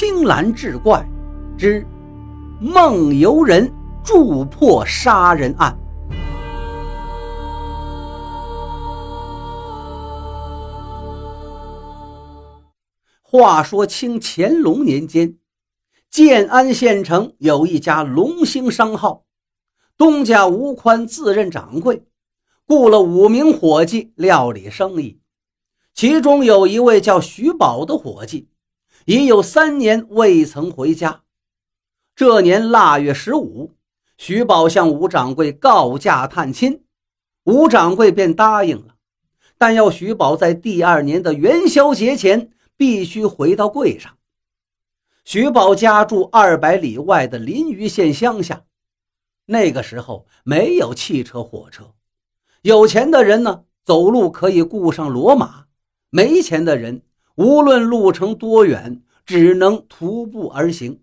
青蓝志怪之梦游人助破杀人案。话说清乾隆年间，建安县城有一家龙兴商号，东家吴宽自任掌柜，雇了5名伙计料理生意。其中有一位叫徐宝的伙计，已有3年未曾回家。这年腊月15，徐宝向吴掌柜告假探亲，吴掌柜便答应了，但要徐宝在第2年的元宵节前必须回到柜上。徐宝家住200里外的临榆县乡下，那个时候没有汽车火车，有钱的人呢走路可以雇上骡马，没钱的人无论路程多远只能徒步而行。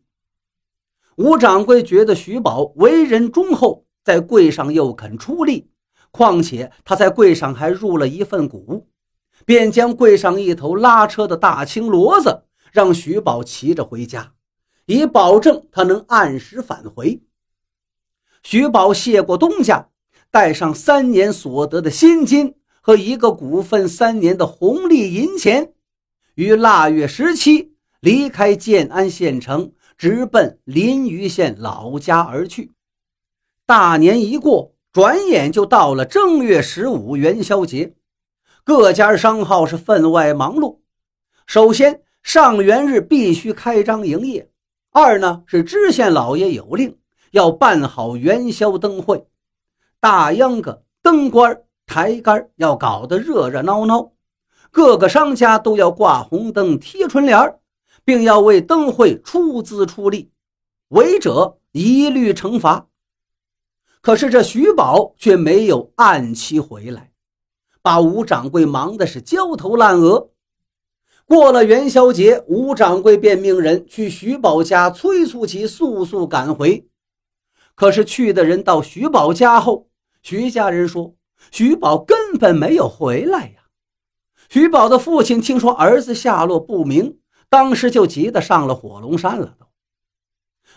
吴掌柜觉得徐宝为人忠厚，在柜上又肯出力，况且他在柜上还入了一份股，便将柜上一头拉车的大青骡子让徐宝骑着回家，以保证他能按时返回。徐宝谢过东家，带上3年所得的薪金和一个股份3年的红利银钱，于腊月17离开建安县城，直奔临榆县老家而去。大年一过，转眼就到了正月15元宵节，各家商号是分外忙碌。首先，上元日必须开张营业；二呢，是知县老爷有令，要办好元宵灯会，大秧歌、灯冠、台杆要搞得热热闹闹，各个商家都要挂红灯、贴春联，并要为灯会出资出力，违者一律惩罚。可是这徐宝却没有按期回来，把吴掌柜忙的是焦头烂额。过了元宵节，吴掌柜便命人去徐宝家催促其速速赶回。可是去的人到徐宝家后，徐家人说徐宝根本没有回来呀。徐宝的父亲听说儿子下落不明，当时就急得上了火龙山了。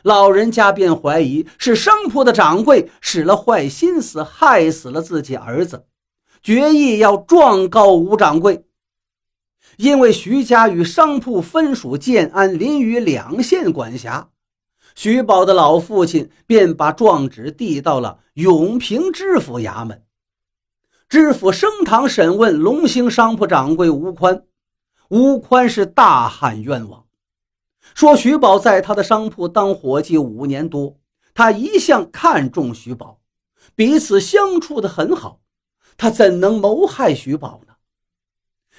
老人家便怀疑是商铺的掌柜使了坏心思，害死了自己儿子，决意要状告吴掌柜。因为徐家与商铺分属建安、临榆2县管辖，徐宝的老父亲便把状纸递到了永平知府衙门。知府升堂审问龙兴商铺掌柜吴宽，吴宽是大喊冤枉，说徐宝在他的商铺当伙计5年多，他一向看重徐宝，彼此相处得很好，他怎能谋害徐宝呢？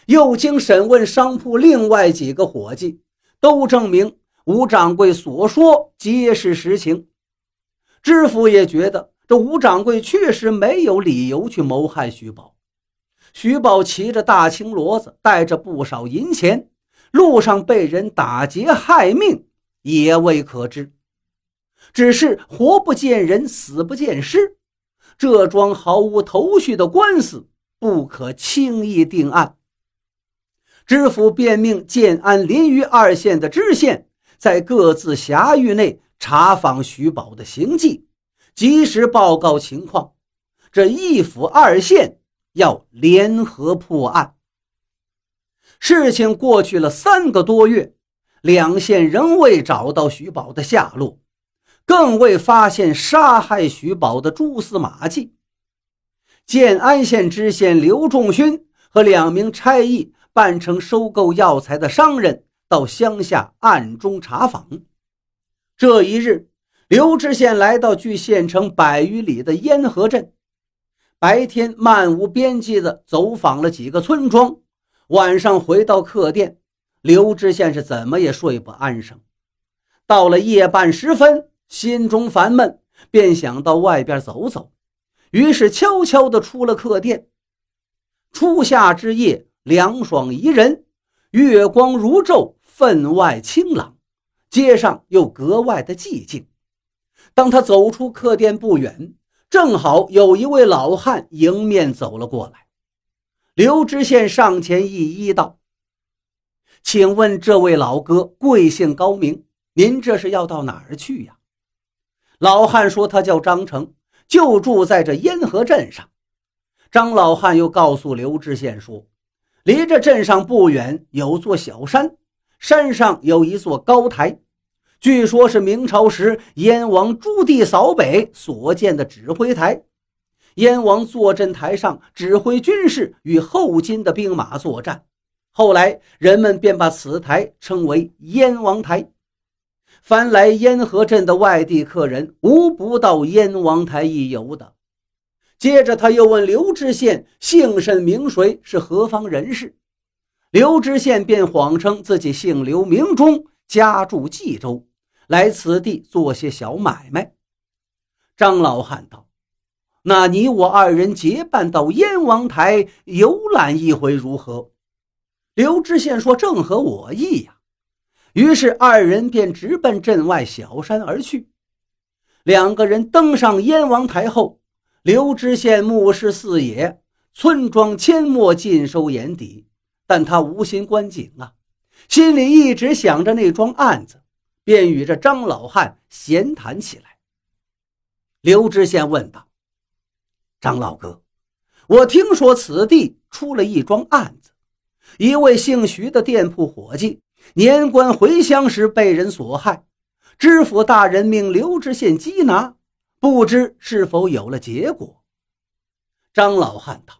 又经审问商铺另外几个伙计，都证明吴掌柜所说皆是实情。知府也觉得这吴掌柜确实没有理由去谋害徐宝。徐宝骑着大青骡子，带着不少银钱，路上被人打劫害命也未可知，只是活不见人死不见尸，这桩毫无头绪的官司不可轻易定案。知府便命建安、临榆2县的知县在各自辖域内查访徐宝的行迹，及时报告情况，这一府2县要联合破案。事情过去了3个多月，2县仍未找到徐宝的下落，更未发现杀害徐宝的蛛丝马迹。建安县知县刘仲勋和2名差役扮成收购药材的商人，到乡下暗中查访。这一日，刘知县来到距县城100余里的烟河镇，白天漫无边际地走访了几个村庄，晚上回到客店，刘知县是怎么也睡不安生。到了夜半时分，心中烦闷，便想到外边走走，于是悄悄地出了客店。初夏之夜凉爽宜人，月光如昼，分外清朗，街上又格外的寂静。当他走出客店不远，正好有一位老汉迎面走了过来。刘知县上前一一道：请问这位老哥贵姓高明，您这是要到哪儿去呀？老汉说他叫张成，就住在这烟河镇上。张老汉又告诉刘知县说，离这镇上不远有座小山，山上有一座高台，据说是明朝时燕王朱棣扫北所建的指挥台。燕王坐镇台上指挥军事与后金的兵马作战，后来人们便把此台称为燕王台。凡来燕河镇的外地客人，无不到燕王台一游的。接着他又问刘知县姓甚名谁，是何方人士。刘知县便谎称自己姓刘名钟，家住冀州，来此地做些小买卖。张老汉道，那你我二人结伴到燕王台游览一回如何？刘知县说，正合我意呀。于是二人便直奔镇外小山而去。两个人登上燕王台后，刘知县目视四野，村庄阡陌尽收眼底，但他无心观景啊，心里一直想着那桩案子，便与这张老汉闲谈起来。刘知县问道，张老哥，我听说此地出了一桩案子，一位姓徐的店铺伙计年关回乡时被人所害，知府大人命刘知县缉拿，不知是否有了结果？张老汉道，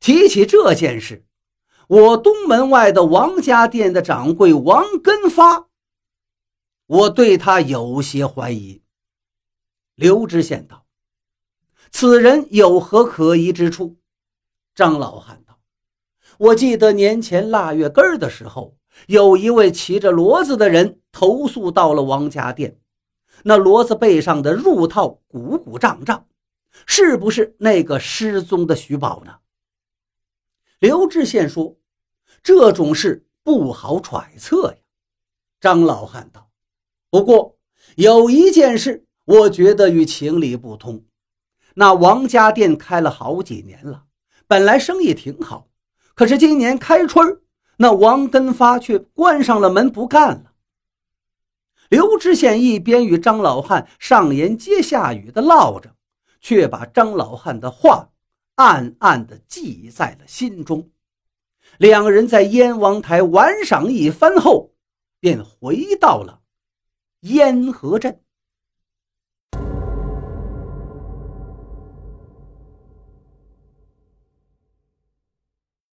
提起这件事，我东门外的王家店的掌柜王根发，我对他有些怀疑。刘知县道，此人有何可疑之处？张老汉道，我记得年前腊月根儿的时候，有一位骑着骡子的人投宿到了王家店，那骡子背上的褥套鼓鼓胀胀，是不是那个失踪的徐宝呢？刘知县说，这种事不好揣测呀。张老汉道，不过有一件事我觉得与情理不通，那王家店开了好几年了，本来生意挺好，可是今年开春那王根发却关上了门不干了。刘知县一边与张老汉上言接下语的唠着，却把张老汉的话暗暗地记在了心中。两人在燕王台玩赏一番后，便回到了燕河镇。